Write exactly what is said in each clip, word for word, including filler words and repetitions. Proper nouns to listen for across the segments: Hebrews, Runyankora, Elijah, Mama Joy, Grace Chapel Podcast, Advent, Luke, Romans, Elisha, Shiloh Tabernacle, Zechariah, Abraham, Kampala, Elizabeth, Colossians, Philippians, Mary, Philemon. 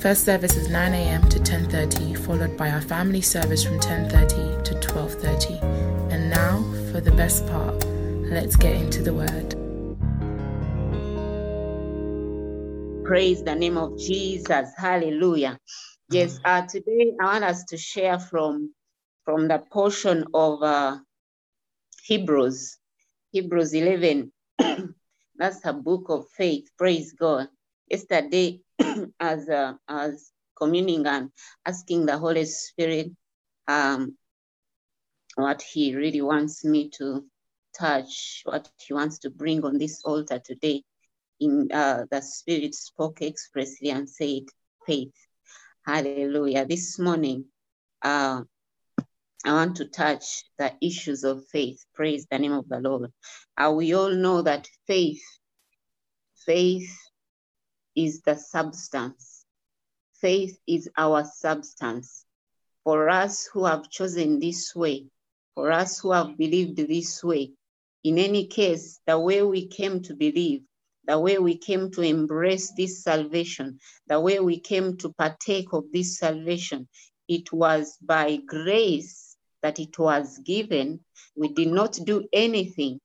First service is nine a.m. to ten thirty, followed by our family service from ten thirty to twelve thirty. And now for the best part, let's get into the word. Praise the name of Jesus. Hallelujah. Yes, uh, today I want us to share from, from the portion of uh, Hebrews. Hebrews eleven, that's a book of faith. Praise God. Yesterday, as uh, as communing and asking the Holy Spirit um, what he really wants me to touch, what he wants to bring on this altar today, in uh, the Spirit spoke expressly and said, faith. Hallelujah. This morning, uh, I want to touch the issues of faith. Praise the name of the Lord. Uh, we all know that faith, faith is the substance. Faith is our substance. For us who have chosen this way, for us who have believed this way, in any case, the way we came to believe, the way we came to embrace this salvation, the way we came to partake of this salvation, it was by grace that it was given. We did not do anything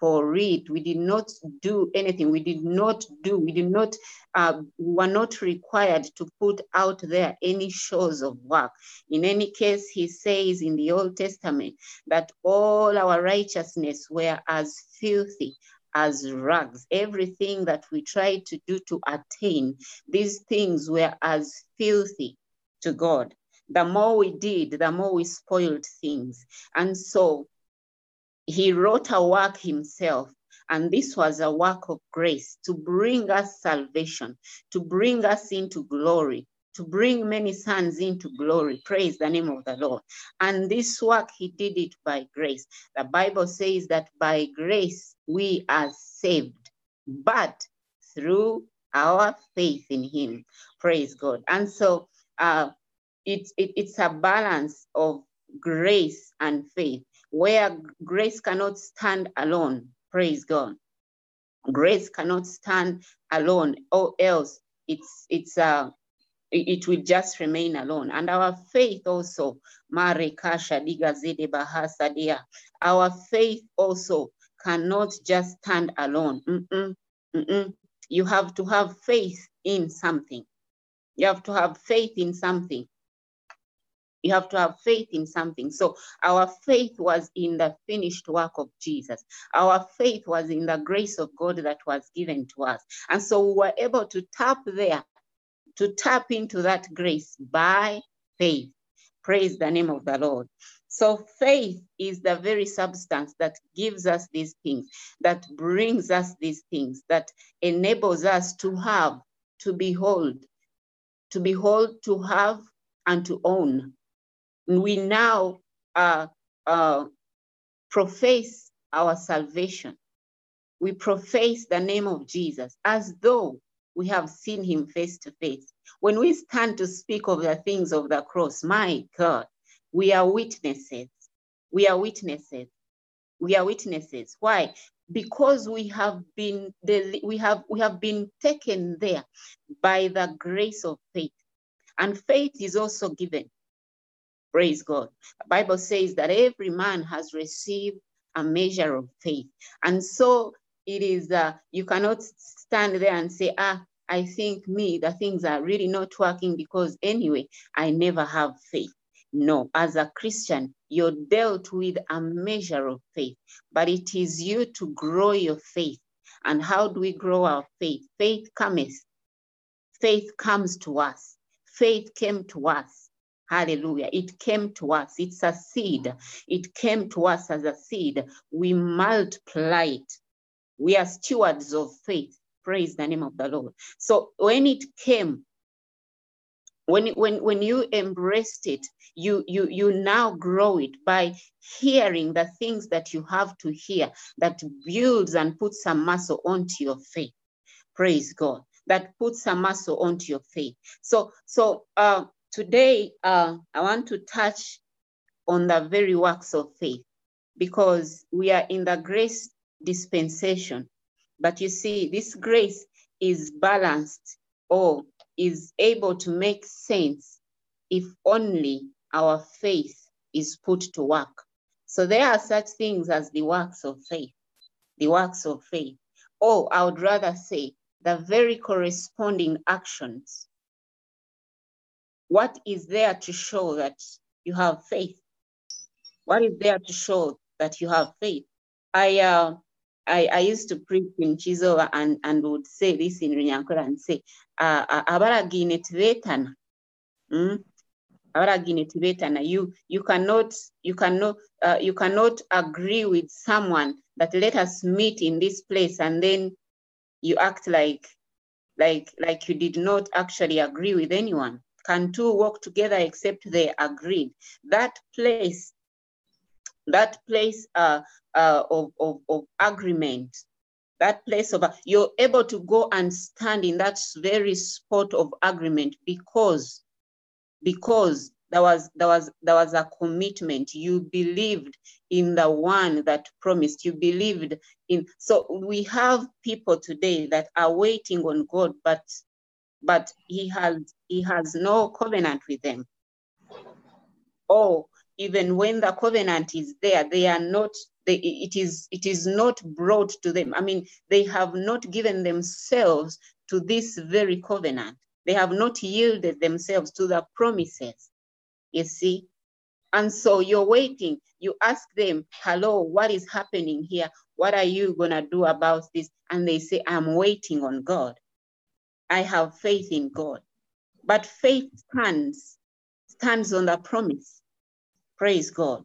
for it. We did not do anything. We did not do, we did not, uh, we were not required to put out there any shows of work. In any case, he says in the Old Testament that all our righteousness were as filthy as rags. Everything that we tried to do to attain, these things were as filthy to God. The more we did, the more we spoiled things. And so he wrote a work himself. And this was a work of grace to bring us salvation, to bring us into glory, to bring many sons into glory. Praise the name of the Lord. And this work, he did it by grace. The Bible says that by grace we are saved, but through our faith in him. Praise God. And so, uh, It's, it, it's a balance of grace and faith, where grace cannot stand alone. Praise God. Grace cannot stand alone, or else it's it's uh, it will just remain alone. And our faith also, our faith also cannot just stand alone. Mm-mm, mm-mm. You have to have faith in something. You have to have faith in something. You have to have faith in something. So our faith was in the finished work of Jesus. Our faith was in the grace of God that was given to us. And so we were able to tap there, to tap into that grace by faith. Praise the name of the Lord. So faith is the very substance that gives us these things, that brings us these things, that enables us to have, to behold, to behold, to have, and to own. We now uh, uh, profess our salvation. We profess the name of Jesus as though we have seen him face to face. When we stand to speak of the things of the cross, my God, we are witnesses. We are witnesses. We are witnesses. Why? Because we have been del- we have we have been taken there by the grace of faith, and faith is also given. Praise God. The Bible says that every man has received a measure of faith. And so it is, uh, you cannot stand there and say, ah, I think me, the things are really not working because anyway, I never have faith. No, as a Christian, you're dealt with a measure of faith, but it is you to grow your faith. And how do we grow our faith? Faith cometh. Faith comes to us. Faith came to us. Hallelujah. It came to us. It's a seed. It came to us as a seed. We multiply it. We are stewards of faith. Praise the name of the Lord. So when it came, When, when, when you embraced it, you, you, you now grow it by hearing the things that you have to hear that builds and puts some muscle onto your faith. Praise God. That puts some muscle onto your faith. So, so uh, today uh, I want to touch on the very works of faith, because we are in the grace dispensation. But you see, this grace is balanced or is able to make sense if only our faith is put to work. So there are such things as the works of faith, the works of faith. Or I would rather say the very corresponding actions. What is there to show that you have faith? What is there to show that you have faith? I uh, I, I used to preach in Chizoba and, and would say this in Runyankora and say, Abaragine mm? Tivetana. You you cannot you cannot uh, you cannot agree with someone that let us meet in this place, and then you act like like like you did not actually agree with anyone. Can two walk together except they agreed? That place, that place uh, uh, of, of, of agreement, that place of, you're able to go and stand in that very spot of agreement because, because there was, there was, there was a commitment. You believed in the one that promised. You believed in, so we have people today that are waiting on God, but, but he has, he has no covenant with them. Oh, even when the covenant is there, they are not, they, it is it is not brought to them. I mean, they have not given themselves to this very covenant. They have not yielded themselves to the promises, you see. And so you're waiting. You ask them, hello, what is happening here? What are you going to do about this? And they say, I'm waiting on God. I have faith in God. But faith stands, stands on the promise. Praise God.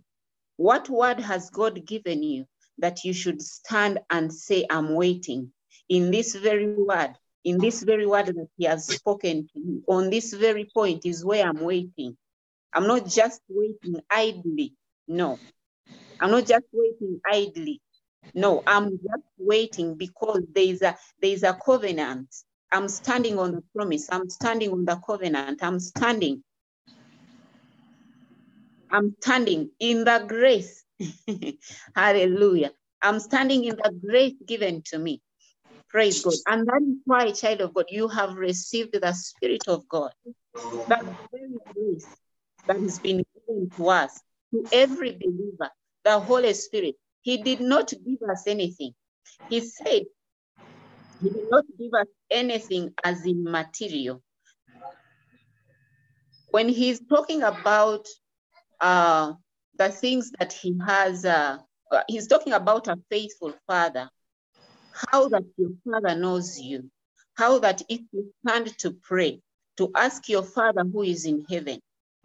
What word has God given you that you should stand and say, I'm waiting? In this very word, in this very word that he has spoken to you, on this very point is where I'm waiting. I'm not just waiting idly. No, I'm not just waiting idly. No, I'm just waiting because there is a, there is a covenant. I'm standing on the promise. I'm standing on the covenant. I'm standing. I'm standing in the grace. Hallelujah. I'm standing in the grace given to me. Praise God. And that is why, child of God, you have received the Spirit of God. That very grace that has been given to us, to every believer, the Holy Spirit. He did not give us anything. He said, he did not give us anything as immaterial. When he's talking about Uh, the things that he has, uh, he's talking about a faithful father, how that your father knows you, how that if you stand to pray, to ask your father who is in heaven,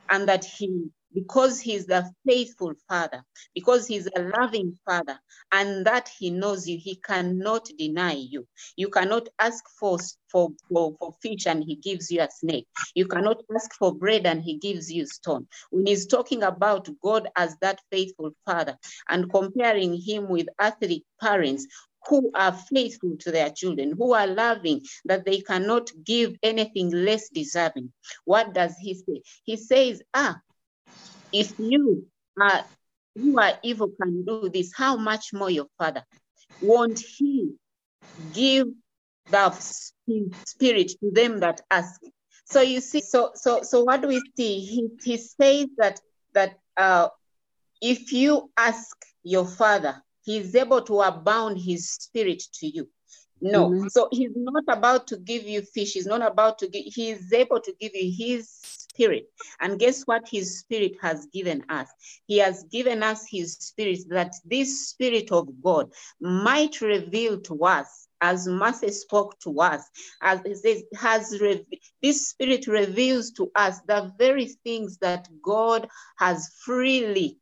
and that he, because he's the faithful father, because he's a loving father, and that he knows you, he cannot deny you. You cannot ask for, for, for, for fish and he gives you a snake. You cannot ask for bread and he gives you stone. When he's talking about God as that faithful father and comparing him with earthly parents who are faithful to their children, who are loving, that they cannot give anything less deserving, what does he say? He says, ah, if you are, you are evil can do this, how much more your father? Won't he give the Spirit to them that ask? So you see, so so so what do we see? He, he says that that uh, if you ask your father, he's able to abound his Spirit to you. No, mm-hmm. So he's not about to give you fish. He's not about to give, he is able to give you his Spirit. And guess what his Spirit has given us? He has given us his Spirit, that this Spirit of God might reveal to us, as Martha spoke to us, as it says, has this Spirit reveals to us the very things that God has freely,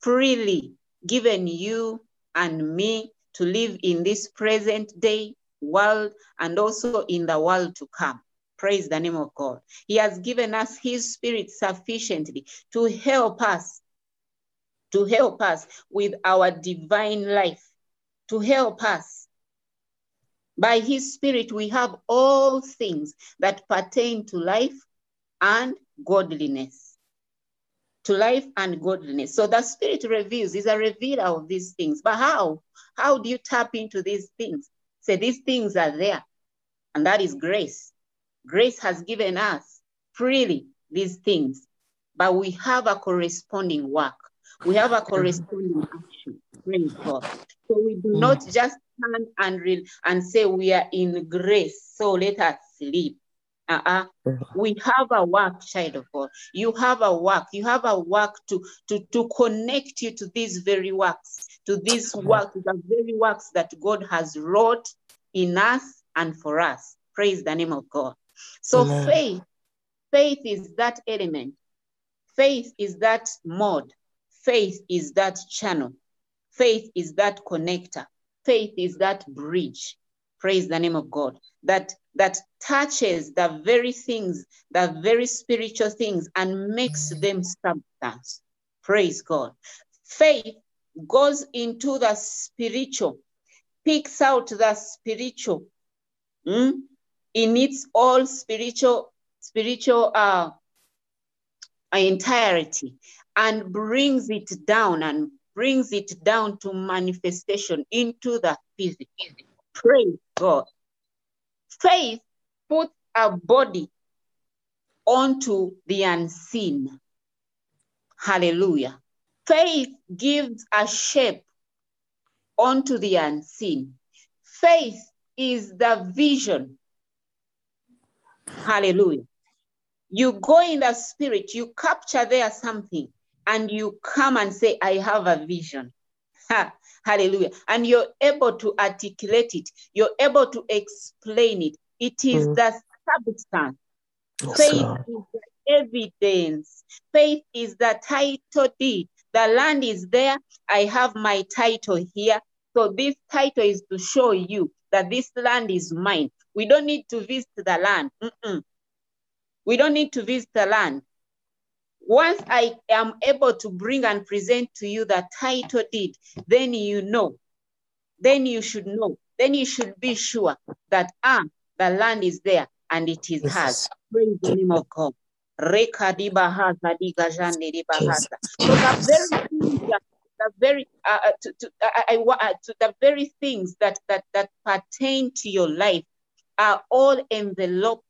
freely given you and me to live in this present day world and also in the world to come. Praise the name of God. He has given us his spirit sufficiently to help us, to help us with our divine life, to help us. By his spirit, we have all things that pertain to life and godliness. To life and godliness. So the spirit reveals, is a revealer of these things. But how? How do you tap into these things? Say, so these things are there. And that is grace. Grace has given us freely these things, but we have a corresponding work. We have a corresponding action. Praise God. So we do not just stand and re- and say we are in grace, so let us sleep. Uh-uh. We have a work, child of God. You have a work. You have a work to, to, to connect you to these very works, to these works, the very works that God has wrought in us and for us. Praise the name of God. So Amen. faith, faith is that element. Faith is that mode. Faith is that channel. Faith is that connector. Faith is that bridge. Praise the name of God. That, that touches the very things, the very spiritual things, and makes them substance. Praise God. Faith goes into the spiritual, picks out the spiritual, mm, in its all spiritual, spiritual uh, entirety, and brings it down and brings it down to manifestation into the physical. Praise God. Faith puts a body onto the unseen. Hallelujah. Faith gives a shape onto the unseen. Faith is the vision. Hallelujah. You go in the spirit, you capture there something, and you come and say, I have a vision. Ha, hallelujah. And you're able to articulate it. You're able to explain it. It is mm. the substance. Yes, faith sir. is the evidence. Faith is the title deed. The land is there. I have my title here. So this title is to show you that this land is mine. We don't need to visit the land. Mm-mm. We don't need to visit the land. Once I am able to bring and present to you the title deed, then you know, then you should know, then you should be sure that ah, the land is there and it is hers. Praise the name of God. The very uh, to, to, I, I, to the very things that, that, that pertain to your life are all enveloped.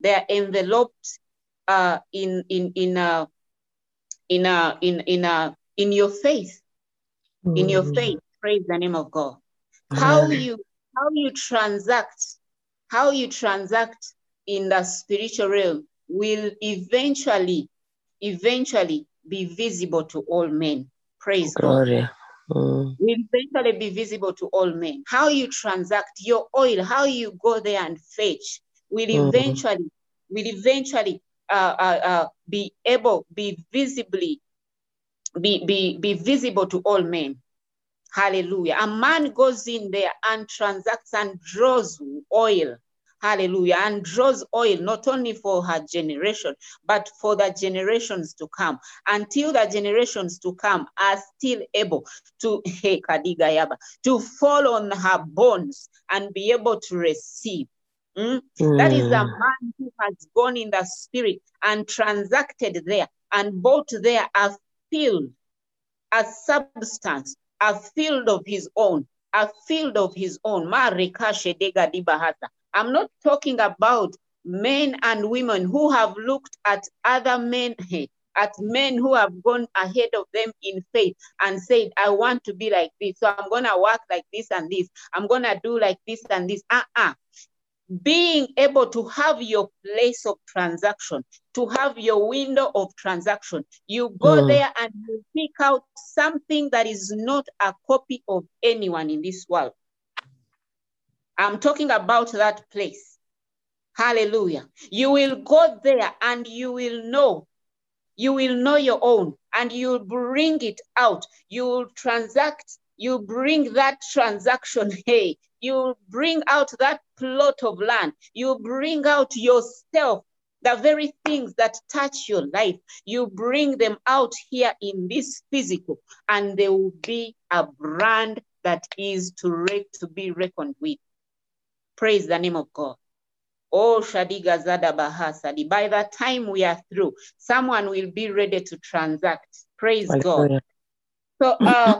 They are enveloped uh, in in in uh, in uh, in in uh, in your faith. Mm. In your faith, praise the name of God. Mm. How you how you transact, how you transact in the spiritual realm will eventually eventually be visible to all men. Praise Gloria. God. Mm. Will eventually be visible to all men. How you transact your oil, how you go there and fetch, will mm. eventually, will eventually uh, uh, uh, be able, be visibly, be, be, be visible to all men. Hallelujah. A man goes in there and transacts and draws oil. Hallelujah. And draws oil, not only for her generation, but for the generations to come, until the generations to come are still able to, hey, Kadigayaba, to fall on her bones and be able to receive. Mm? Mm. That is a man who has gone in the spirit and transacted there and bought there a field, a substance, a field of his own, a field of his own. I'm not talking about men and women who have looked at other men, at men who have gone ahead of them in faith and said, I want to be like this, so I'm going to work like this and this. I'm going to do like this and this. Uh-uh. Being able to have your place of transaction, to have your window of transaction. You go mm. there and you pick out something that is not a copy of anyone in this world. I'm talking about that place. Hallelujah. You will go there and you will know. You will know your own and you'll bring it out. You'll transact. You bring that transaction. Hey, you'll bring out that plot of land. You bring out yourself, the very things that touch your life. You bring them out here in this physical, and there will be a brand that is to, re- to be reckoned with. Praise the name of God. Oh, Shadiga Zada Bahasadi. By the time we are through, someone will be ready to transact. Praise Hallelujah. God. So uh,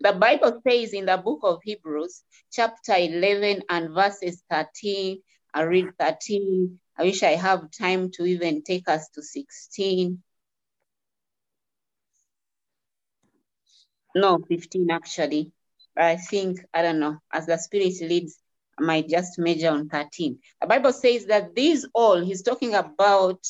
the Bible says in the book of Hebrews, chapter eleven and verses thirteen, I read thirteen. I wish I have time to even take us to sixteen. No, fifteen actually. I think, I don't know, as the Spirit leads, I might just measure on thirteen. The Bible says that these all, he's talking about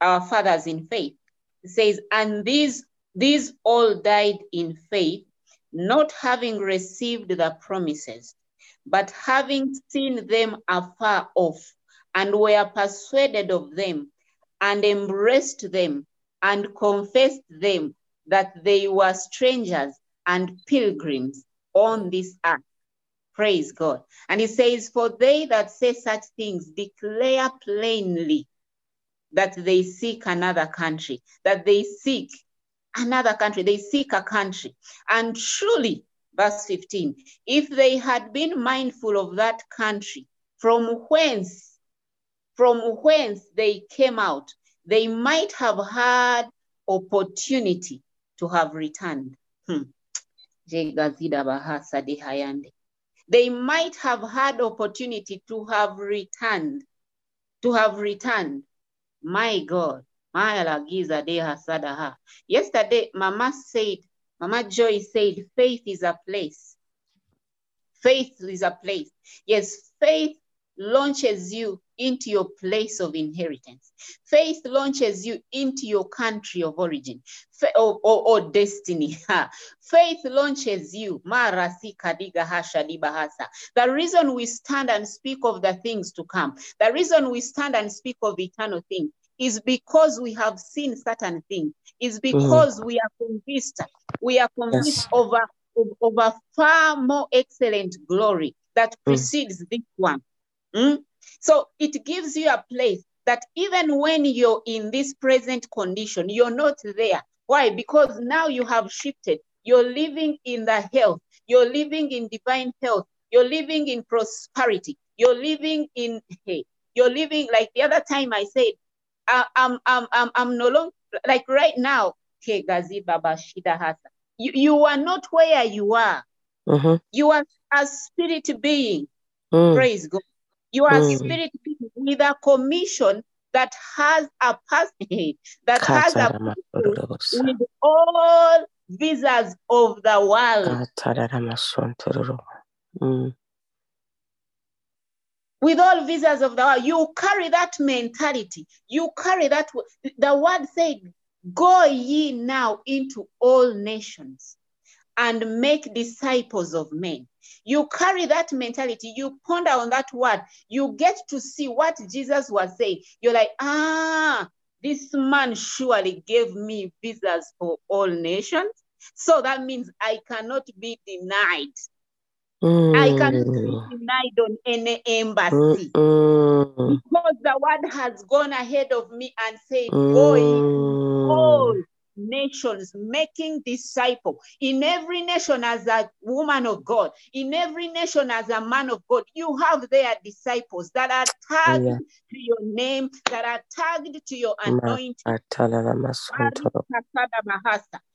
our fathers in faith. It says, and these, these all died in faith, not having received the promises, but having seen them afar off, and were persuaded of them, and embraced them, and confessed them, that they were strangers and pilgrims on this earth. Praise God. And he says, for they that say such things declare plainly that they seek another country, that they seek another country, they seek a country. And truly, verse fifteen, if they had been mindful of that country from whence, from whence they came out, they might have had opportunity to have returned. Hmm. They might have had opportunity to have returned, to have returned. My God. Yesterday, Mama said, Mama Joy said, faith is a place. Faith is a place. Yes, faith launches you into your place of inheritance. Faith launches you into your country of origin or, or, or destiny. Faith launches you. The reason we stand and speak of the things to come, the reason we stand and speak of eternal things, is because we have seen certain things. It's because mm. we are convinced. We are convinced yes. of, a, of, of a far more excellent glory that precedes mm. this one. Mm? So it gives you a place that even when you're in this present condition, you're not there. Why? Because now you have shifted. You're living in the health. You're living in divine health. You're living in prosperity. You're living in, hey, you're living, like the other time I said, I, I'm, I'm, I'm, I'm no longer, like right now, you, you are not where you are. Mm-hmm. You are a spirit being. Mm. Praise God. You are mm. a spirit being with a commission that has a past, that has a past with all visas of the world. Mm. With all visas of the world, you carry that mentality. You carry that. The word said, go ye now into all nations and make disciples of men. You carry that mentality. You ponder on that word. You get to see what Jesus was saying. You're like, ah, this man surely gave me visas for all nations. So that means I cannot be denied. Mm. I cannot be denied on any embassy. Mm. Because the word has gone ahead of me and said, mm. go in all nations, making disciples. In every nation as a woman of God, in every nation as a man of God, you have their disciples that are tagged yeah. to your name, that are tagged to your anointing.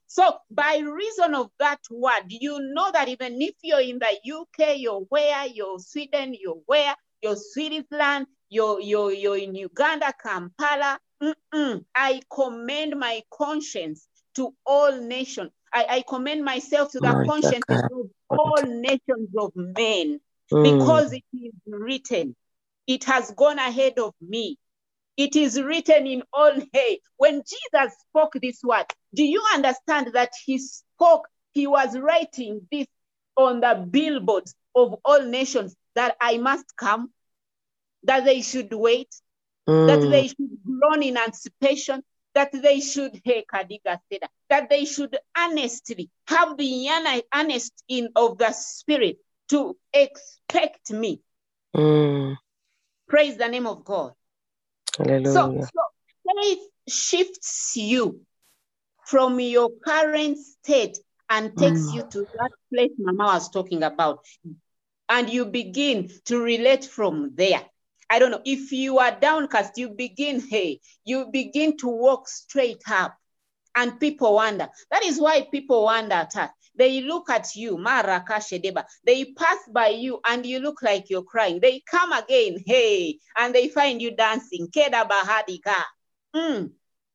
So by reason of that word, you know that even if you're in the U K, you're where, you're Sweden, you're where, you're Switzerland, you're, you're, you're in Uganda, Kampala, mm-mm. I commend my conscience to all nations. I, I commend myself to the my conscience God. of all nations of men mm. because it is written. It has gone ahead of me. It is written in all, hey, when Jesus spoke this word, do you understand that he spoke, he was writing this on the billboards of all nations, that I must come, that they should wait, mm. that they should groan in anticipation, that they should, hey, Kadiga said that, that they should honestly have the honest in of the spirit, to expect me. Mm. Praise the name of God. Hallelujah. So, so faith shifts you from your current state and takes mm. you to that place Mama was talking about. And you begin to relate from there. I don't know, if you are downcast, you begin, hey, you begin to walk straight up. And people wonder. That is why people wonder at us. They look at you, they pass by you and you look like you're crying. They come again, hey, and they find you dancing. Mm. Mm.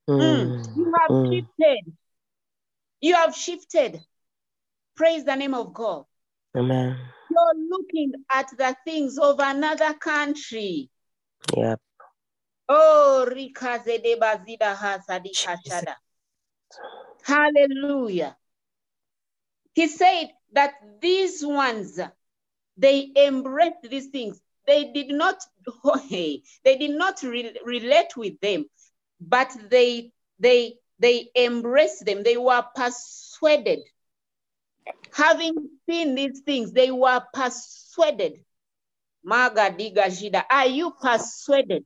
You have mm. shifted. You have shifted. Praise the name of God. Amen. You're looking at the things of another country. Yep. Oh, Jesus. Hallelujah. He said that these ones, they embraced these things. They did not, they did not re- relate with them, but they, they, they embraced them. They were persuaded. Having seen these things, they were persuaded. Are you persuaded?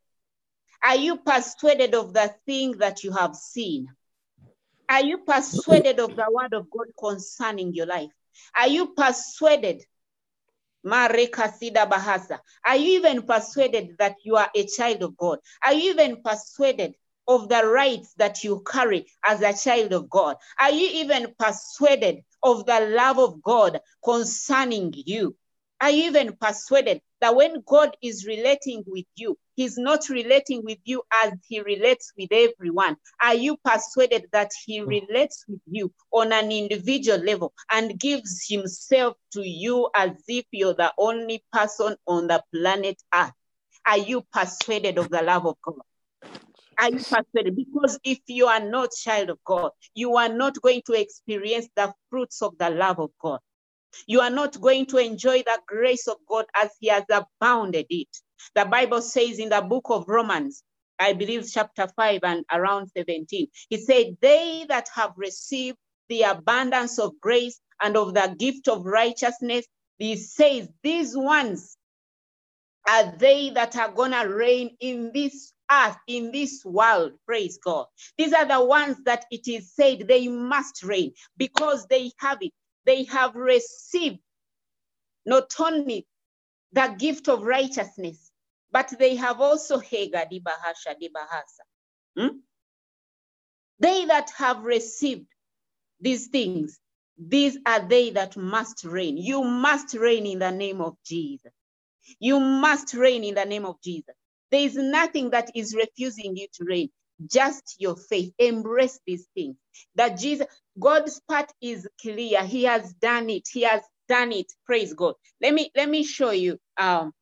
Are you persuaded of the thing that you have seen? Are you persuaded of the word of God concerning your life? Are you persuaded? Are you even persuaded that you are a child of God? Are you even persuaded of the rights that you carry as a child of God? Are you even persuaded of the love of God concerning you? Are you even persuaded that when God is relating with you, he's not relating with you as he relates with everyone? Are you persuaded that he relates with you on an individual level and gives himself to you as if you're the only person on the planet Earth? Are you persuaded of the love of God? Are you persuaded? Because if you are not child of God, you are not going to experience the fruits of the love of God. You are not going to enjoy the grace of God as he has abounded it. The Bible says in the book of Romans, I believe chapter five and around seventeen, it said, they that have received the abundance of grace and of the gift of righteousness, he says, these ones are they that are going to reign in this earth, in this world. Praise God. These are the ones that it is said they must reign because they have it. They have received not only the gift of righteousness, but they have also hmm? They that have received these things, these are they that must reign. You must reign in the name of Jesus. You must reign in the name of Jesus. There is nothing that is refusing you to reign. Just your faith. Embrace these things. That Jesus, God's part is clear. He has done it. He has done it. Praise God. Let me let me show you. Um,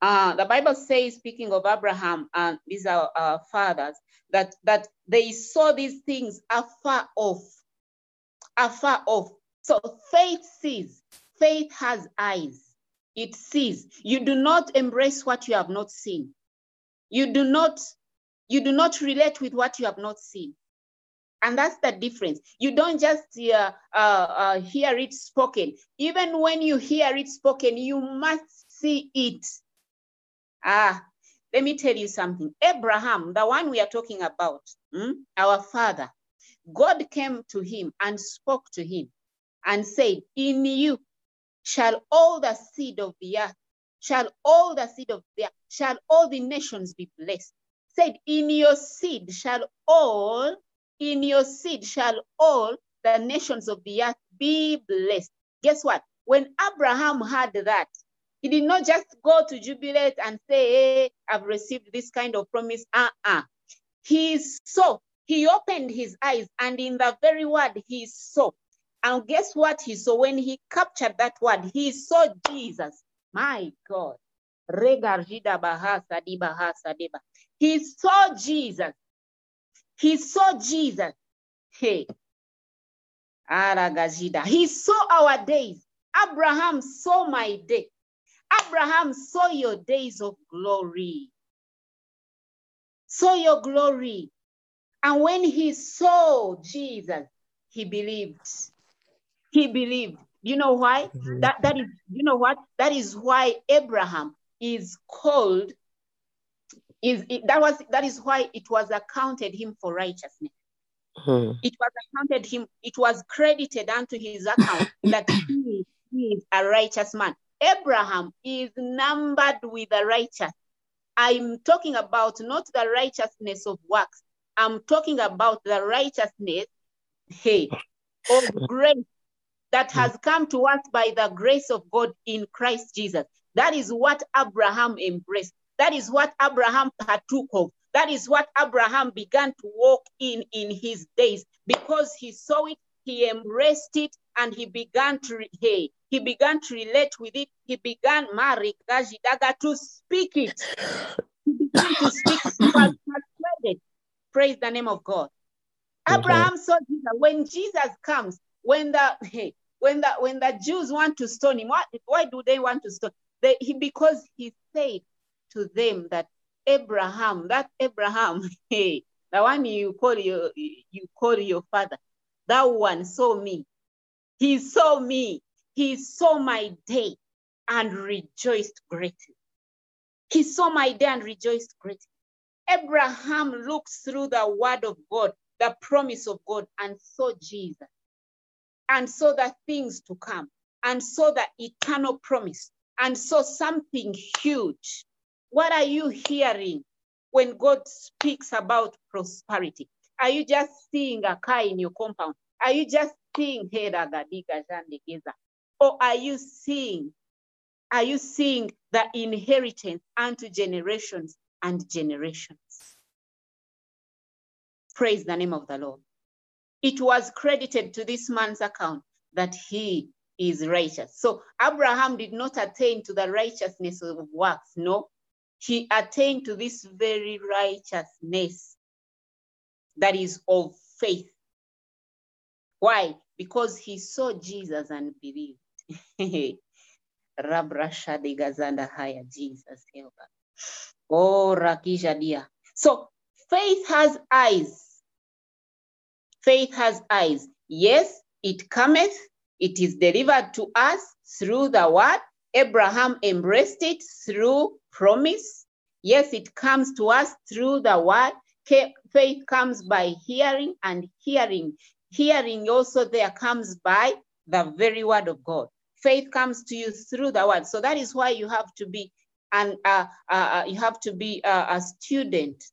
uh, the Bible says, speaking of Abraham and these are our fathers, that that they saw these things afar off, afar off. So faith sees. Faith has eyes. It sees. You do not embrace what you have not seen. You do not. You do not relate with what you have not seen. And that's the difference. You don't just uh, uh, uh, hear it spoken. Even when you hear it spoken, you must see it. Ah, let me tell you something. Abraham, the one we are talking about, hmm, our father, God came to him and spoke to him and said, in you shall all the seed of the earth, shall all the seed of the earth, shall all the nations be blessed. Said, in your seed shall all, in your seed shall all the nations of the earth be blessed. Guess what? When Abraham heard that, he did not just go to jubilate and say, hey, I've received this kind of promise. Uh-uh. He saw, he opened his eyes, and in the very word he saw. And guess what he saw when he captured that word? He saw Jesus. My God. He saw Jesus. He saw Jesus. Hey. He saw our days. Abraham saw my day. Abraham saw your days of glory. Saw your glory. And when he saw Jesus, he believed. He believed. You know why? Mm-hmm. That that is, you know what? That is why Abraham is called, is it, that was that is why it was accounted him for righteousness. Hmm. It was accounted him, it was credited unto his account that he, he is a righteous man. Abraham is numbered with the righteous. I'm talking about not the righteousness of works. I'm talking about the righteousness, hey, of grace that has come to us by the grace of God in Christ Jesus. That is what Abraham embraced. That is what Abraham partook of. That is what Abraham began to walk in in his days, because he saw it, he embraced it, and he began to re- hey, he began to relate with it. He began Mari Gajidaga to speak it. He began to speak it. Praise the name of God. Abraham mm-hmm. saw Jesus. When Jesus comes, when the hey, when the when the Jews want to stone him, why, why do they want to stone? They, he, because he said to them that Abraham, that Abraham, hey, the one you call your you call your father, that one saw me. He saw me. He saw my day and rejoiced greatly. He saw my day and rejoiced greatly. Abraham looked through the word of God, the promise of God, and saw Jesus, and saw the things to come, and saw the eternal promise, and saw something huge. What are you hearing when God speaks about prosperity? Are you just seeing a car in your compound? Are you just seeing or are you seeing, are you seeing the inheritance unto generations and generations? Praise the name of the Lord. It was credited to this man's account that he is righteous. So Abraham did not attain to the righteousness of works, no. He attained to this very righteousness that is of faith. Why? Because he saw Jesus and believed. Rabrasha de Gazanda Haya, Jesus help us. Oh, Rakisha dear. So faith has eyes. Faith has eyes. Yes, it cometh. It is delivered to us through the word. Abraham embraced it through promise. Yes, it comes to us through the word. Faith comes by hearing, and hearing. Hearing also there comes by the very word of God. Faith comes to you through the word. So that is why you have to be an uh, uh, you have to be a, a student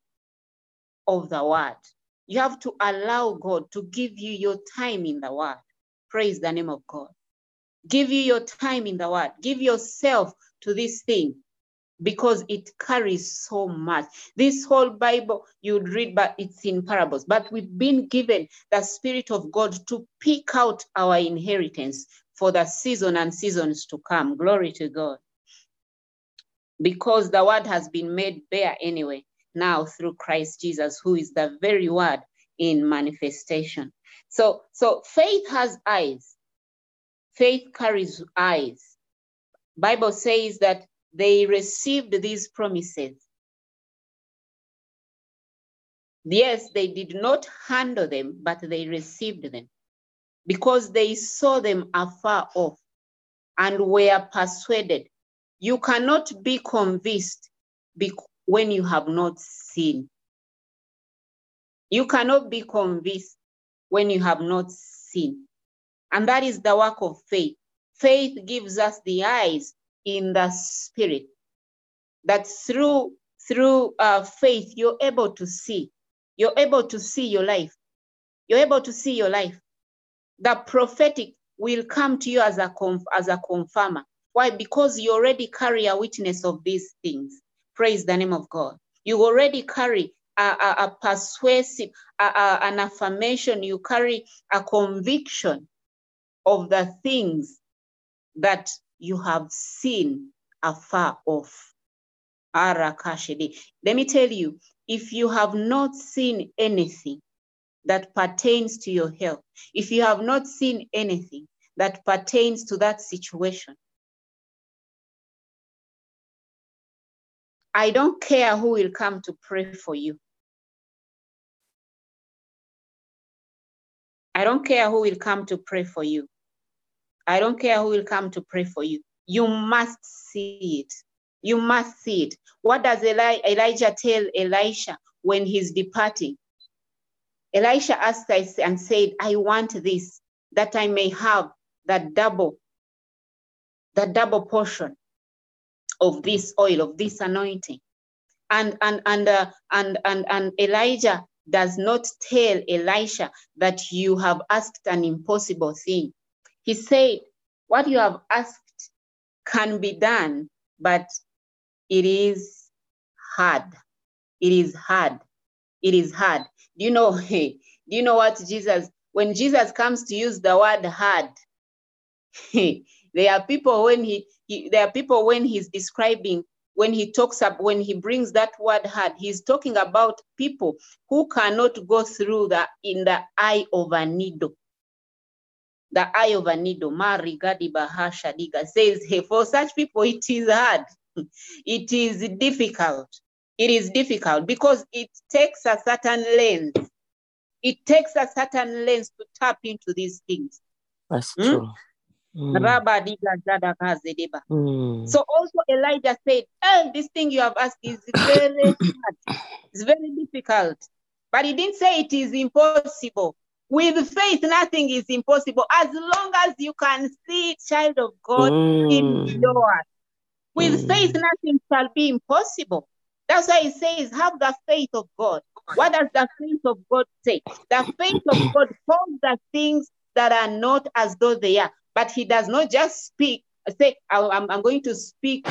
of the word. You have to allow God to give you your time in the word. Praise the name of God. Give you your time in the word. Give yourself to this thing, because it carries so much. This whole Bible you read, but it's in parables. But we've been given the Spirit of God to pick out our inheritance for the season and seasons to come. Glory to God. Because the word has been made bare anyway, now through Christ Jesus, who is the very word in manifestation. So, so faith has eyes. Faith carries eyes. Bible says that they received these promises. Yes, they did not handle them, but they received them because they saw them afar off and were persuaded. You cannot be convinced when you have not seen. You cannot be convinced when you have not seen. And that is the work of faith. Faith gives us the eyes in the spirit, that through through uh, faith you're able to see. You're able to see your life. You're able to see your life. The prophetic will come to you as a conf- as a confirmer. Why? Because you already carry a witness of these things. Praise the name of God. You already carry a, a, a persuasive, a, a, an affirmation. You carry a conviction of the things that you have seen afar off. Arakashidi. Let me tell you, if you have not seen anything that pertains to your health, if you have not seen anything that pertains to that situation, I don't care who will come to pray for you. I don't care who will come to pray for you. I don't care who will come to pray for you. You must see it. You must see it. What does Eli- Elijah tell Elisha when he's departing? Elisha asked and said, I want this, that I may have that double, that double portion of this oil, of this anointing. And, and, and, uh, and, and, and Elijah does not tell Elisha that you have asked an impossible thing. He said, what you have asked can be done, but it is hard. It is hard. It is hard. Do you know, hey, do you know what Jesus, when Jesus comes to use the word hard, there are people when he, he there are people when he's describing, when he talks up, when he brings that word hard, he's talking about people who cannot go through the in the eye of a needle. The eye of a needle. Says, hey, for such people, it is hard. It is difficult. It is difficult because it takes a certain lens. It takes a certain lens to tap into these things. That's hmm? true. Mm. So also Elijah said, oh, this thing you have asked is very hard. It's very difficult. But he didn't say it is impossible. With faith, nothing is impossible. As long as you can see, child of God, mm. in your heart. With mm. faith, nothing shall be impossible. That's why he says, have the faith of God. What does the faith of God say? The faith of God calls the things that are not as though they are. But he does not just speak, say, I'm, I'm going to speak.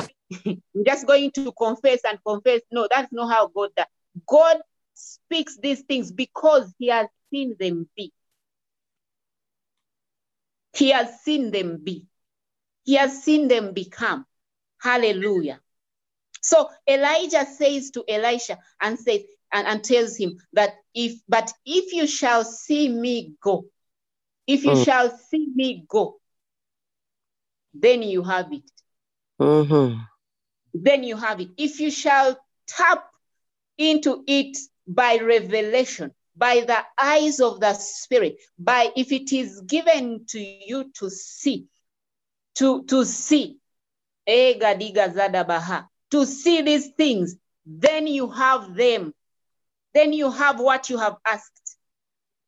I'm just going to confess and confess. No, that's not how God does. God speaks these things because he has seen them be. He has seen them be. He has seen them become. Hallelujah. So Elijah says to Elisha and says and, and tells him that if but if you shall see me go, if you mm. shall see me go, then you have it. Mm-hmm. Then you have it. If you shall tap into it by revelation, by the eyes of the Spirit, by if it is given to you to see, to, to see. To see these things, then you have them. Then you have what you have asked.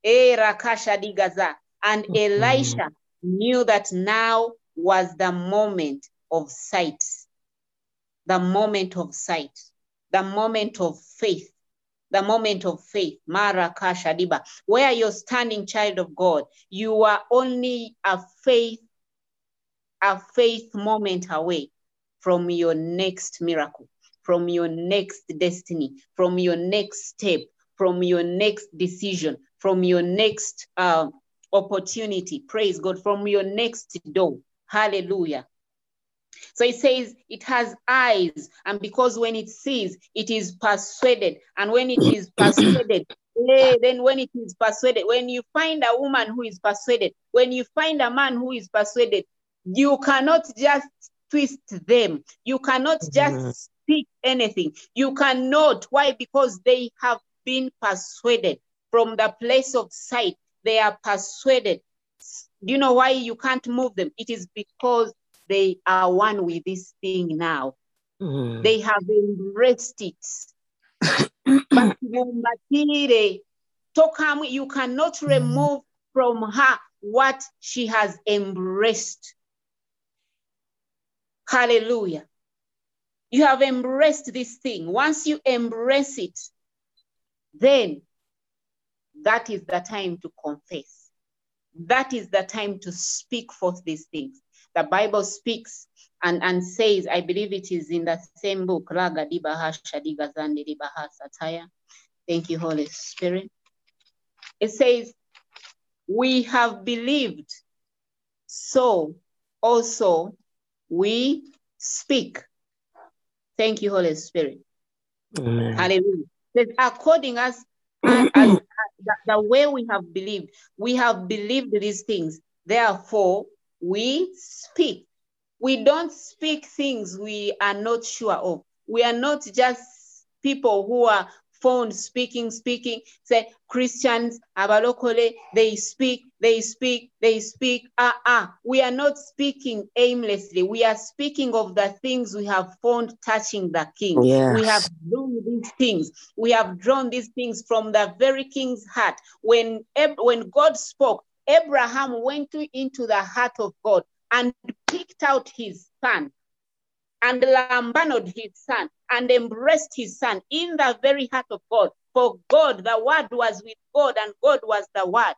And Elisha knew that now was the moment of sight. The moment of sight. The moment of faith. The moment of faith. Where you're standing, child of God, you are only a faith, a faith moment away from your next miracle, from your next destiny, from your next step, from your next decision, from your next uh, opportunity. Praise God, from your next door. Hallelujah. So it says it has eyes, and because when it sees, it is persuaded. And when it is persuaded, then when it is persuaded, when you find a woman who is persuaded, when you find a man who is persuaded, you cannot just twist them. You cannot just speak anything. You cannot. Why? Because they have been persuaded from the place of sight. They are persuaded. Do you know why you can't move them? It is because they are one with this thing now. Mm. They have embraced it. But you cannot remove from her what she has embraced. Hallelujah. You have embraced this thing. Once you embrace it, then that is the time to confess. That is the time to speak forth these things. The Bible speaks and, and says, I believe it is in the same book. Thank you, Holy Spirit. It says, we have believed, so also we speak. Thank you, Holy Spirit. Amen. Hallelujah. That according as, as, as the, the way we have believed, we have believed these things. Therefore, we speak. We don't speak things we are not sure of. We are not just people who are phone speaking, speaking, say Christians, abalokole, they speak, they speak, they speak. Ah, uh, ah, uh. We are not speaking aimlessly. We are speaking of the things we have found touching the king. Yes. We have drawn these things. We have drawn these things from the very king's heart. When, when God spoke, Abraham went into the heart of God and picked out his son, and lambanod his son, and embraced his son in the very heart of God. For God, the Word was with God, and God was the Word.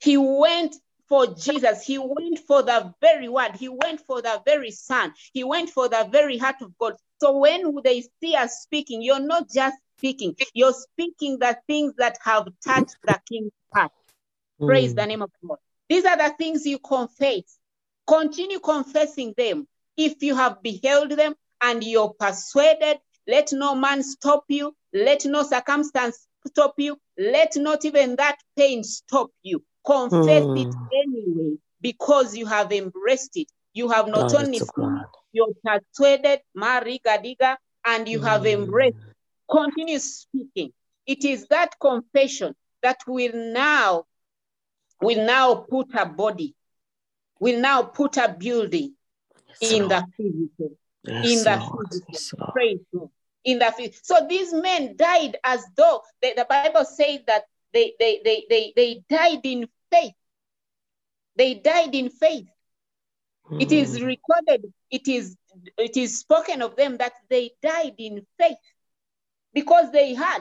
He went for Jesus. He went for the very Word. He went for the very Son. He went for the very heart of God. So when they see us speaking, you're not just speaking. You're speaking the things that have touched the King's heart. Mm. Praise the name of God. These are the things you confess. Continue confessing them. If you have beheld them and you're persuaded, let no man stop you. Let no circumstance stop you. Let not even that pain stop you. Confess mm. it anyway, because you have embraced it. You have not God, only seen it, you're persuaded, and you mm. have embraced. Continue speaking. It is that confession that will now, will now put a body, will now put a building. So, in the physical, yes, in the Lord, physical, yes, praise God. In the physical. So these men died as though they, the Bible says that they they they they they died in faith. They died in faith. Mm. It is recorded. It is it is spoken of them that they died in faith because they had.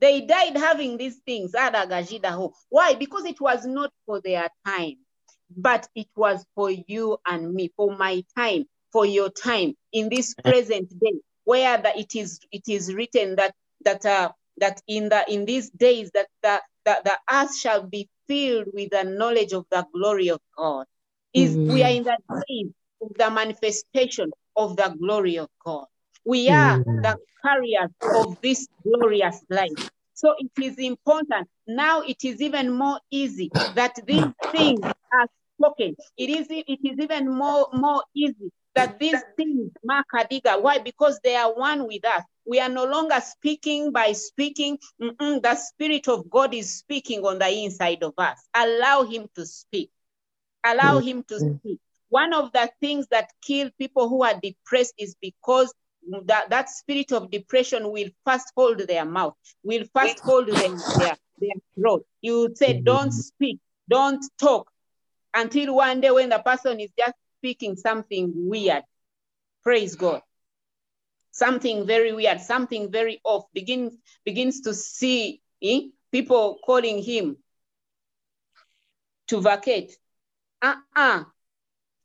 They died having these things. Why? Because it was not for their time, but it was for you and me, for my time, for your time, in this present day, where the, it is it is written that that uh, that in the in these days that the, the, the earth shall be filled with the knowledge of the glory of God. Is mm-hmm. we are in the days of the manifestation of the glory of God. We are mm-hmm. the carriers of this glorious life. So it is important. Now it is even more easy that these things are spoken. It is it is even more, more easy that these things, Makadiga. Why? Because they are one with us. We are no longer speaking by speaking. Mm-mm, the Spirit of God is speaking on the inside of us. Allow him to speak. Allow him to speak. One of the things that kill people who are depressed is because That, that spirit of depression will first hold their mouth, will first hold their, their, their throat. You would say, don't speak, don't talk, until one day when the person is just speaking something weird. Praise God. Something very weird, something very off. Begin, begins to see eh, people calling him to vacate. Uh-uh.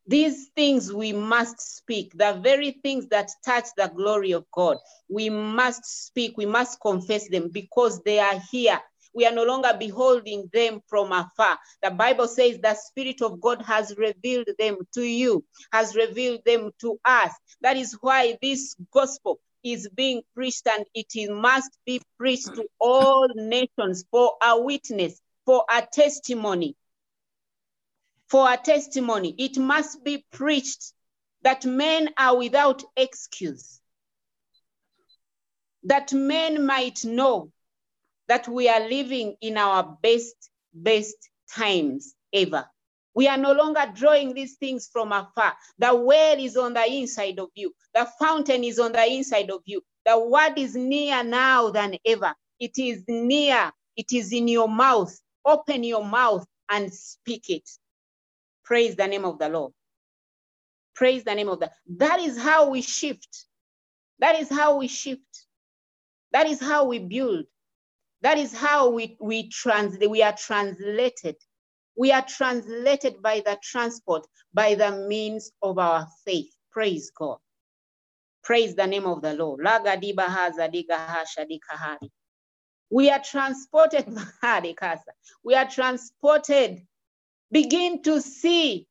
These things we must speak, the very things that touch the glory of God. We must speak, we must confess them because they are here. We are no longer beholding them from afar. The Bible says the Spirit of God has revealed them to you, has revealed them to us. That is why this gospel is being preached, and it must be preached to all nations for a witness, for a testimony. For a testimony, it must be preached that men are without excuse, that men might know that we are living in our best, best times ever. We are no longer drawing these things from afar. The well is on the inside of you. The fountain is on the inside of you. The word is near now than ever. It is near. It is in your mouth. Open your mouth and speak it. Praise the name of the Lord. Praise the name of the Lord. That is how we shift. That is how we shift. That is how we build. That is how we, we, trans, we are translated. We are translated by the transport, by the means of our faith. Praise God. Praise the name of the Lord. We are transported. We are transported. Begin to see,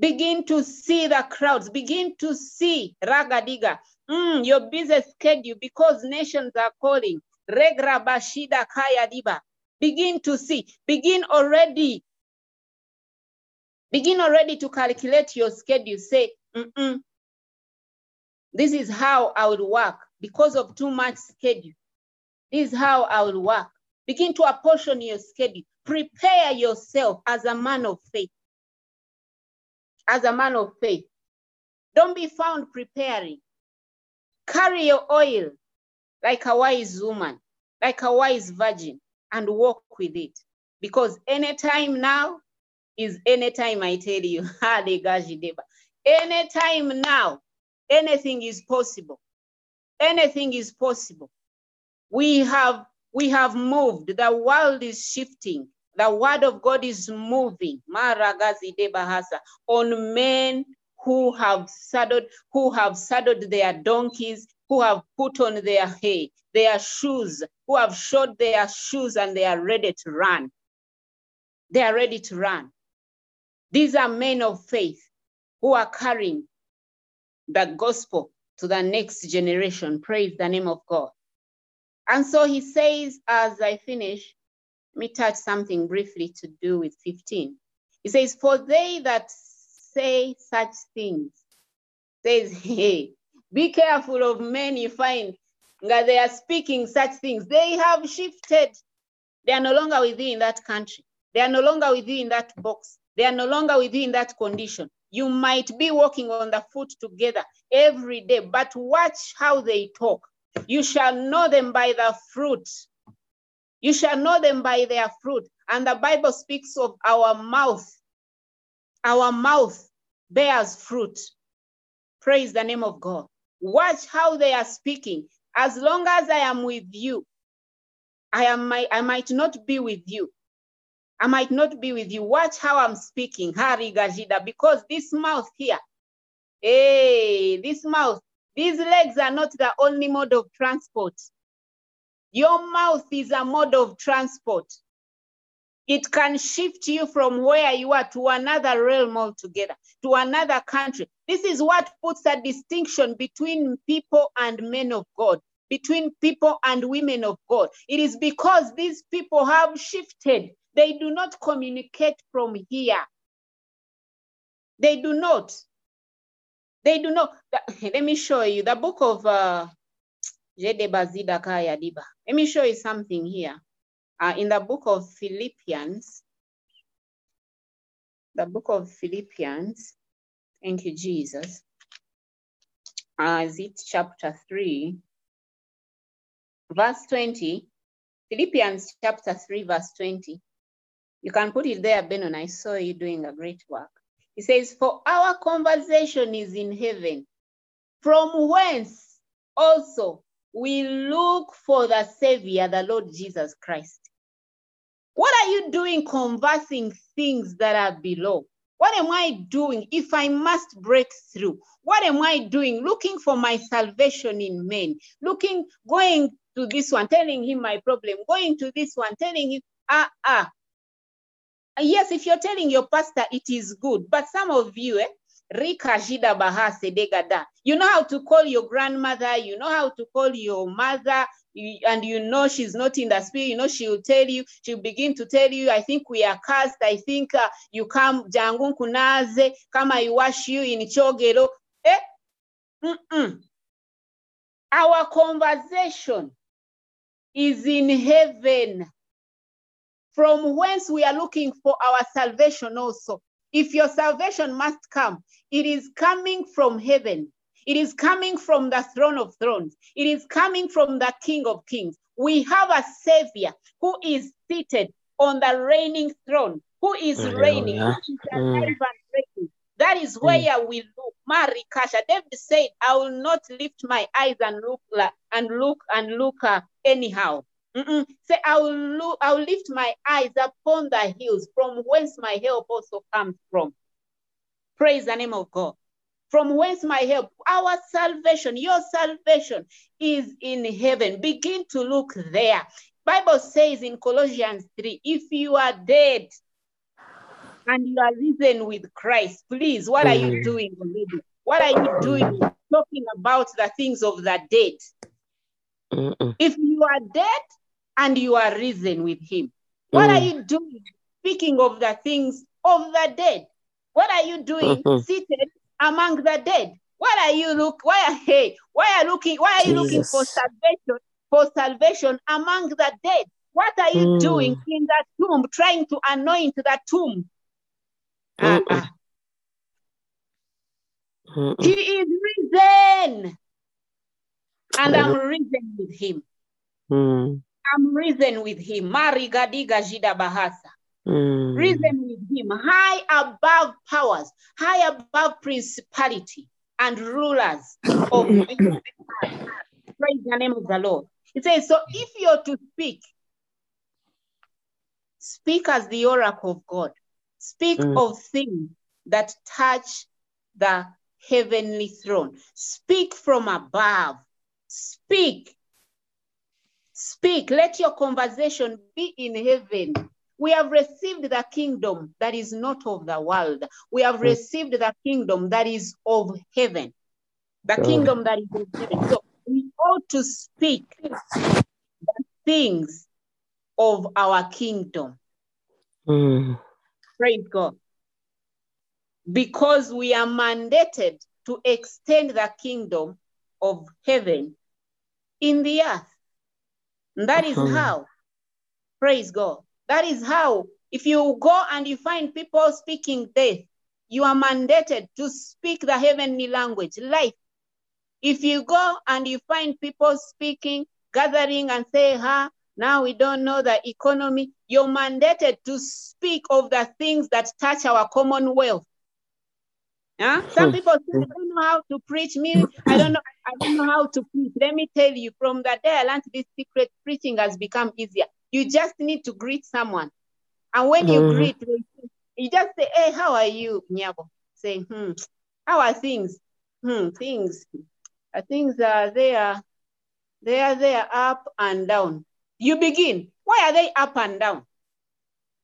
begin to see the crowds, begin to see, Ragadiga, mm, your busy schedule, because nations are calling, Regra Bashida Kayadiba, begin to see, begin already, begin already to calculate your schedule, say, mm-mm, this is how I would work, because of too much schedule, This is how I will work. Begin to apportion your schedule. Prepare yourself as a man of faith. As a man of faith. Don't be found preparing. Carry your oil like a wise woman, like a wise virgin, and walk with it. Because any time now is any time, I tell you. Any time now, anything is possible. Anything is possible. We have, we have moved. The world is shifting. The word of God is moving. On men who have saddled, who have saddled their donkeys, who have put on their hay, their shoes, who have shod their shoes, and they are ready to run. They are ready to run. These are men of faith who are carrying the gospel to the next generation. Praise the name of God. And so he says, as I finish, let me touch something briefly to do with fifteen. He says, for they that say such things, says, hey, be careful of men you find that they are speaking such things. They have shifted. They are no longer with you in that country. They are no longer with you in that box. They are no longer with you in that condition. You might be walking on the foot together every day, but watch how they talk. You shall know them by their fruit. You shall know them by their fruit. And the Bible speaks of our mouth. Our mouth bears fruit. Praise the name of God. Watch how they are speaking. As long as I am with you, I am. My, I might not be with you. I might not be with you. Watch how I'm speaking. Hari Gajida, because this mouth here, hey, this mouth, these legs are not the only mode of transport. Your mouth is a mode of transport. It can shift you from where you are to another realm altogether, to another country. This is what puts a distinction between people and men of God, between people and women of God. It is because these people have shifted. They do not communicate from here. They do not. They do not. Let me show you the book of uh, let me show you something here. Uh, in the book of Philippians, the book of Philippians, thank you, Jesus. Uh, is it chapter three, verse twenty? Philippians chapter three, verse twenty. You can put it there, Benon. I saw you doing a great work. It says, for our conversation is in heaven, from whence also we look for the Savior, the Lord Jesus Christ. What are you doing conversing things that are below? What am I doing if I must break through? What am I doing? Looking for my salvation in men. Looking, going to this one, telling him my problem. Going to this one, telling him, ah, ah. Yes, if you're telling your pastor, it is good. But some of you, eh? You know how to call your grandmother, you know how to call your mother, you, and you know she's not in the spirit, you know she'll tell you, she'll begin to tell you, I think we are cursed, I think uh, you come, jangun kunaze, kama iwash you in chogero. Eh? Mm-mm. Our conversation is in heaven, from whence we are looking for our salvation also. If your salvation must come, it is coming from heaven. It is coming from the throne of thrones. It is coming from the King of kings. We have a Savior who is seated on the reigning throne, who is oh, reigning. Yeah. Who is mm. reigning. That is where mm. we look. Marikasha. David said, I will not lift my eyes and look and look and look uh, anyhow. Mm-mm. Say, I will look, I will lift my eyes upon the hills, from whence my help also comes from. Praise the name of God. From whence my help, our salvation, your salvation is in heaven. Begin to look there. Bible says in Colossians three, if you are dead and you are risen with Christ, please, what mm-hmm. are you doing? What are you doing? Talking about the things of the dead. Mm-mm. If you are dead, and you are risen with him. What mm. are you doing? Speaking of the things of the dead. What are you doing mm-hmm. seated among the dead? What are you look? Why are hey? Why are looking? Why are you Jesus. looking for salvation for salvation among the dead. What are you mm. doing in that tomb, trying to anoint that tomb? Uh-uh. Uh-uh. Uh-uh. He is risen. And uh-uh. I'm risen with him. Mm. I'm risen with him. Marigadiga jida bahasa. Mm. Risen with him, high above powers, high above principality and rulers of the earth. Praise the name of the Lord. It says, so if you're to speak, speak as the oracle of God. Speak mm. of things that touch the heavenly throne. Speak from above. Speak. Speak. Let your conversation be in heaven. We have received the kingdom that is not of the world. We have received the kingdom that is of heaven. The oh. kingdom that is of heaven. So we ought to speak the things of our kingdom. Mm. Praise God. Because we are mandated to extend the kingdom of heaven in the earth. And that is mm. how. Praise God. That is how, if you go and you find people speaking death, you are mandated to speak the heavenly language, life. If you go and you find people speaking, gathering and say, ha, now we don't know the economy, you're mandated to speak of the things that touch our commonwealth. Huh? Some people say, I don't know how to preach. Me, I don't know, I don't know how to preach. Let me tell you, from the day I learned this secret, preaching has become easier. You just need to greet someone. And when you mm. greet, you just say, hey, how are you, Nyabo? Say, hmm, how are things? Hmm, things. Uh, things are there. They are there, up and down. You begin. Why are they up and down?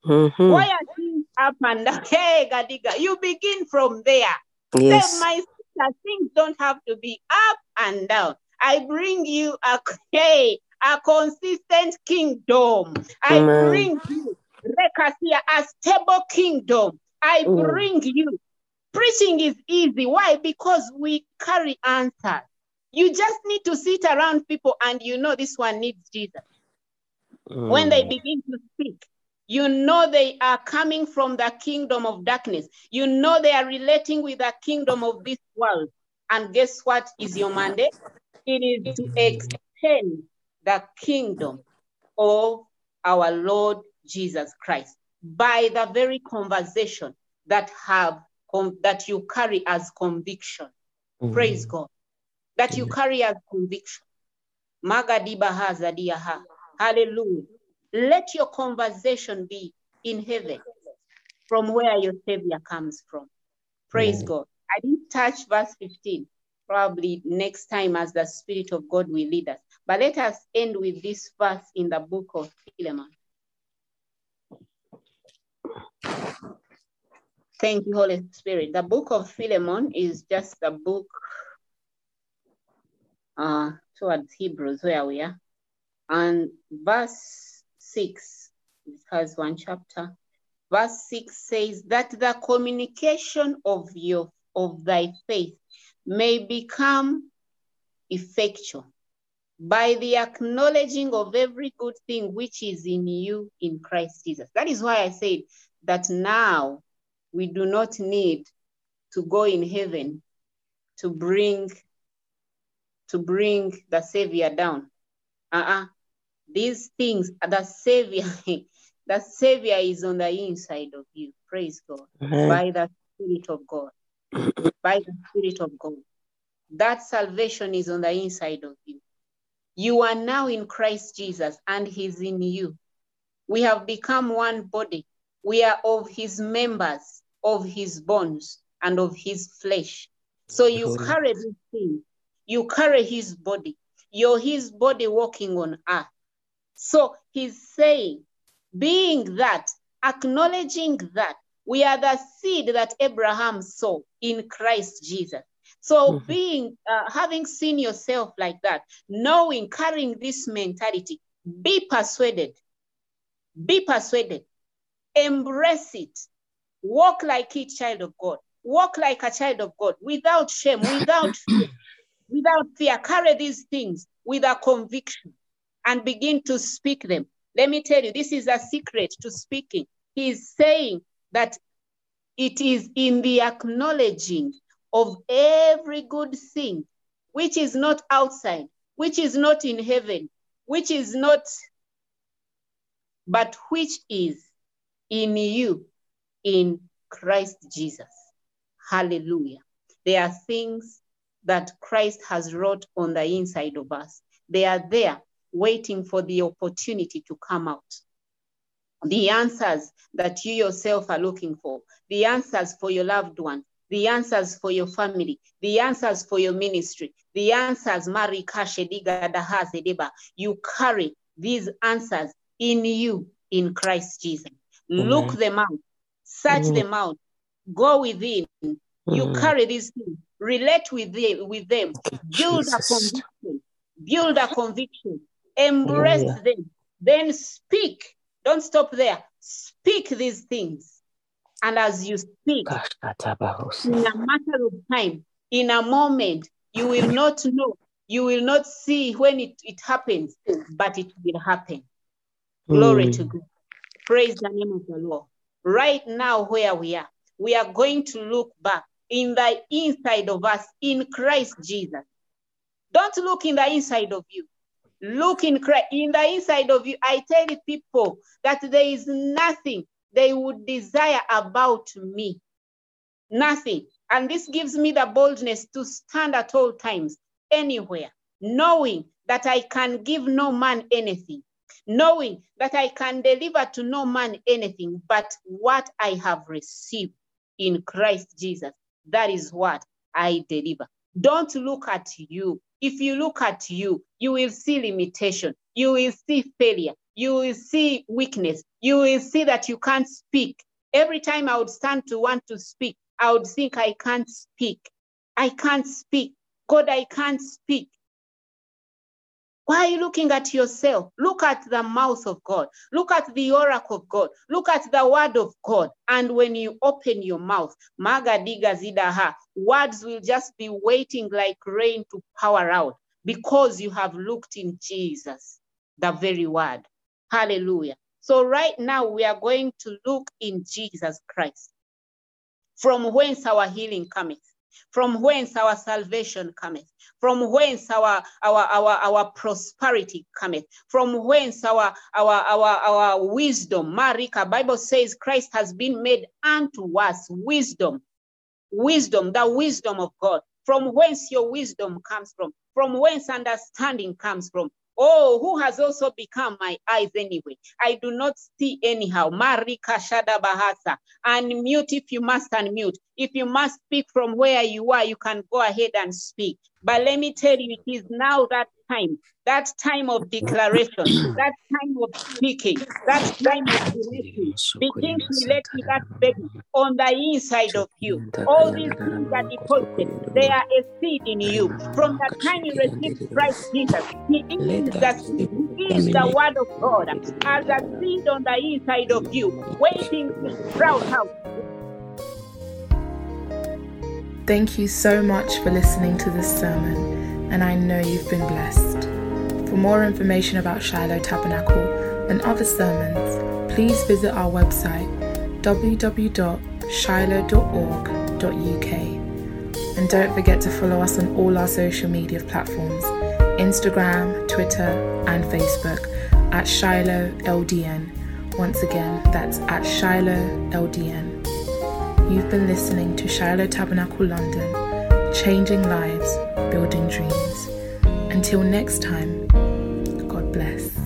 Mm-hmm. Why are things up and down? Hey, Gadiga. You begin from there. Yes. Say, my sister, things don't have to be up and down. I bring you a hey. A consistent kingdom. I Amen. Bring you, Rekasia, a stable kingdom. I Ooh. Bring you. Preaching is easy. Why? Because we carry answers. You just need to sit around people and you know this one needs Jesus. Ooh. When they begin to speak, you know they are coming from the kingdom of darkness. You know they are relating with the kingdom of this world. And guess what is your mandate? It is to extend the kingdom of our Lord Jesus Christ by the very conversation that have com- that you carry as conviction. Mm-hmm. Praise God. That you carry as conviction. Hallelujah. Let your conversation be in heaven from where your Savior comes from. Praise mm-hmm. God. I didn't touch verse fifteen. Probably next time as the Spirit of God will lead us. But let us end with this verse in the book of Philemon. Thank you, Holy Spirit. The book of Philemon is just a book uh, towards Hebrews, where we are. And verse six, it has one chapter. Verse six says that the communication of your of thy faith may become effectual by the acknowledging of every good thing which is in you in Christ Jesus. That is why I said that now we do not need to go in heaven to bring, to bring the Savior down. Uh-uh. These things, the Savior, the Savior is on the inside of you. Praise God. Mm-hmm. By the Spirit of God. By the Spirit of God. That salvation is on the inside of you. You are now in Christ Jesus and he's in you. We have become one body. We are of his members, of his bones, and of his flesh. So you Holy. Carry this thing. You carry his body. You're his body walking on earth. So he's saying, being that, acknowledging that, we are the seed that Abraham saw in Christ Jesus. So mm-hmm. being, uh, having seen yourself like that, knowing, carrying this mentality, be persuaded, be persuaded, embrace it, walk like a child of God, walk like a child of God, without shame, without fear, without fear, carry these things with a conviction. and begin to speak them. Let me tell you, this is a secret to speaking. He is saying that it is in the acknowledging of every good thing, which is not outside, which is not in heaven, which is not, but which is in you, in Christ Jesus. Hallelujah. There are things that Christ has wrought on the inside of us. They are there waiting for the opportunity to come out. The answers that you yourself are looking for, the answers for your loved one, the answers for your family, the answers for your ministry, the answers, you carry these answers in you, in Christ Jesus. Amen. Look them out, search Amen. them out, go within. Amen. You carry these things, relate with them, with them. Build Jesus. a conviction, build a conviction, embrace Amen. them, then speak. Don't stop there. Speak these things. And as you speak, in a matter of time, in a moment, you will not know, you will not see when it, it happens, but it will happen. Glory mm. to God. Praise the name of the Lord. Right now where we are, we are going to look back in the inside of us in Christ Jesus. Don't look in the inside of you. Look in Christ, in the inside of you. I tell people that there is nothing they would desire about me. Nothing. And this gives me the boldness to stand at all times, anywhere, knowing that I can give no man anything, knowing that I can deliver to no man anything, but what I have received in Christ Jesus, that is what I deliver. Don't look at you. If you look at you, you will see limitation. You will see failure. You will see weakness. You will see that you can't speak. Every time I would stand to want to speak, I would think I can't speak. I can't speak. God, I can't speak. Why are you looking at yourself? Look at the mouth of God. Look at the oracle of God. Look at the word of God. And when you open your mouth, words will just be waiting like rain to pour out because you have looked in Jesus, the very word. Hallelujah. So right now we are going to look in Jesus Christ, from whence our healing cometh, from whence our salvation cometh, from whence our our our, our prosperity cometh, from whence our our our, our wisdom. Marika, Bible says Christ has been made unto us wisdom, wisdom, the wisdom of God. From whence your wisdom comes from, from whence understanding comes from. Oh, who has also become my eyes anyway? I do not see anyhow. Marika Shada Bahasa. Unmute if you must unmute. If you must speak from where you are, you can go ahead and speak. But let me tell you, it is now that time, that time of declaration, that time of speaking, that time of releasing. Begin to relate with that baby on the inside of you. All these things are deposited. They are a seed in you. From the time you receive Christ Jesus, He is the seed. He is the word of God as a seed on the inside of you, waiting to sprout out. Thank you so much for listening to this sermon, and I know you've been blessed. For more information about Shiloh Tabernacle and other sermons, please visit our website w w w dot shiloh dot org dot u k, and don't forget to follow us on all our social media platforms, Instagram, Twitter and Facebook at Shiloh L D N. Once again, that's at Shiloh L D N. You've been listening to Shiloh Tabernacle London, changing lives, building dreams. Until next time, God bless.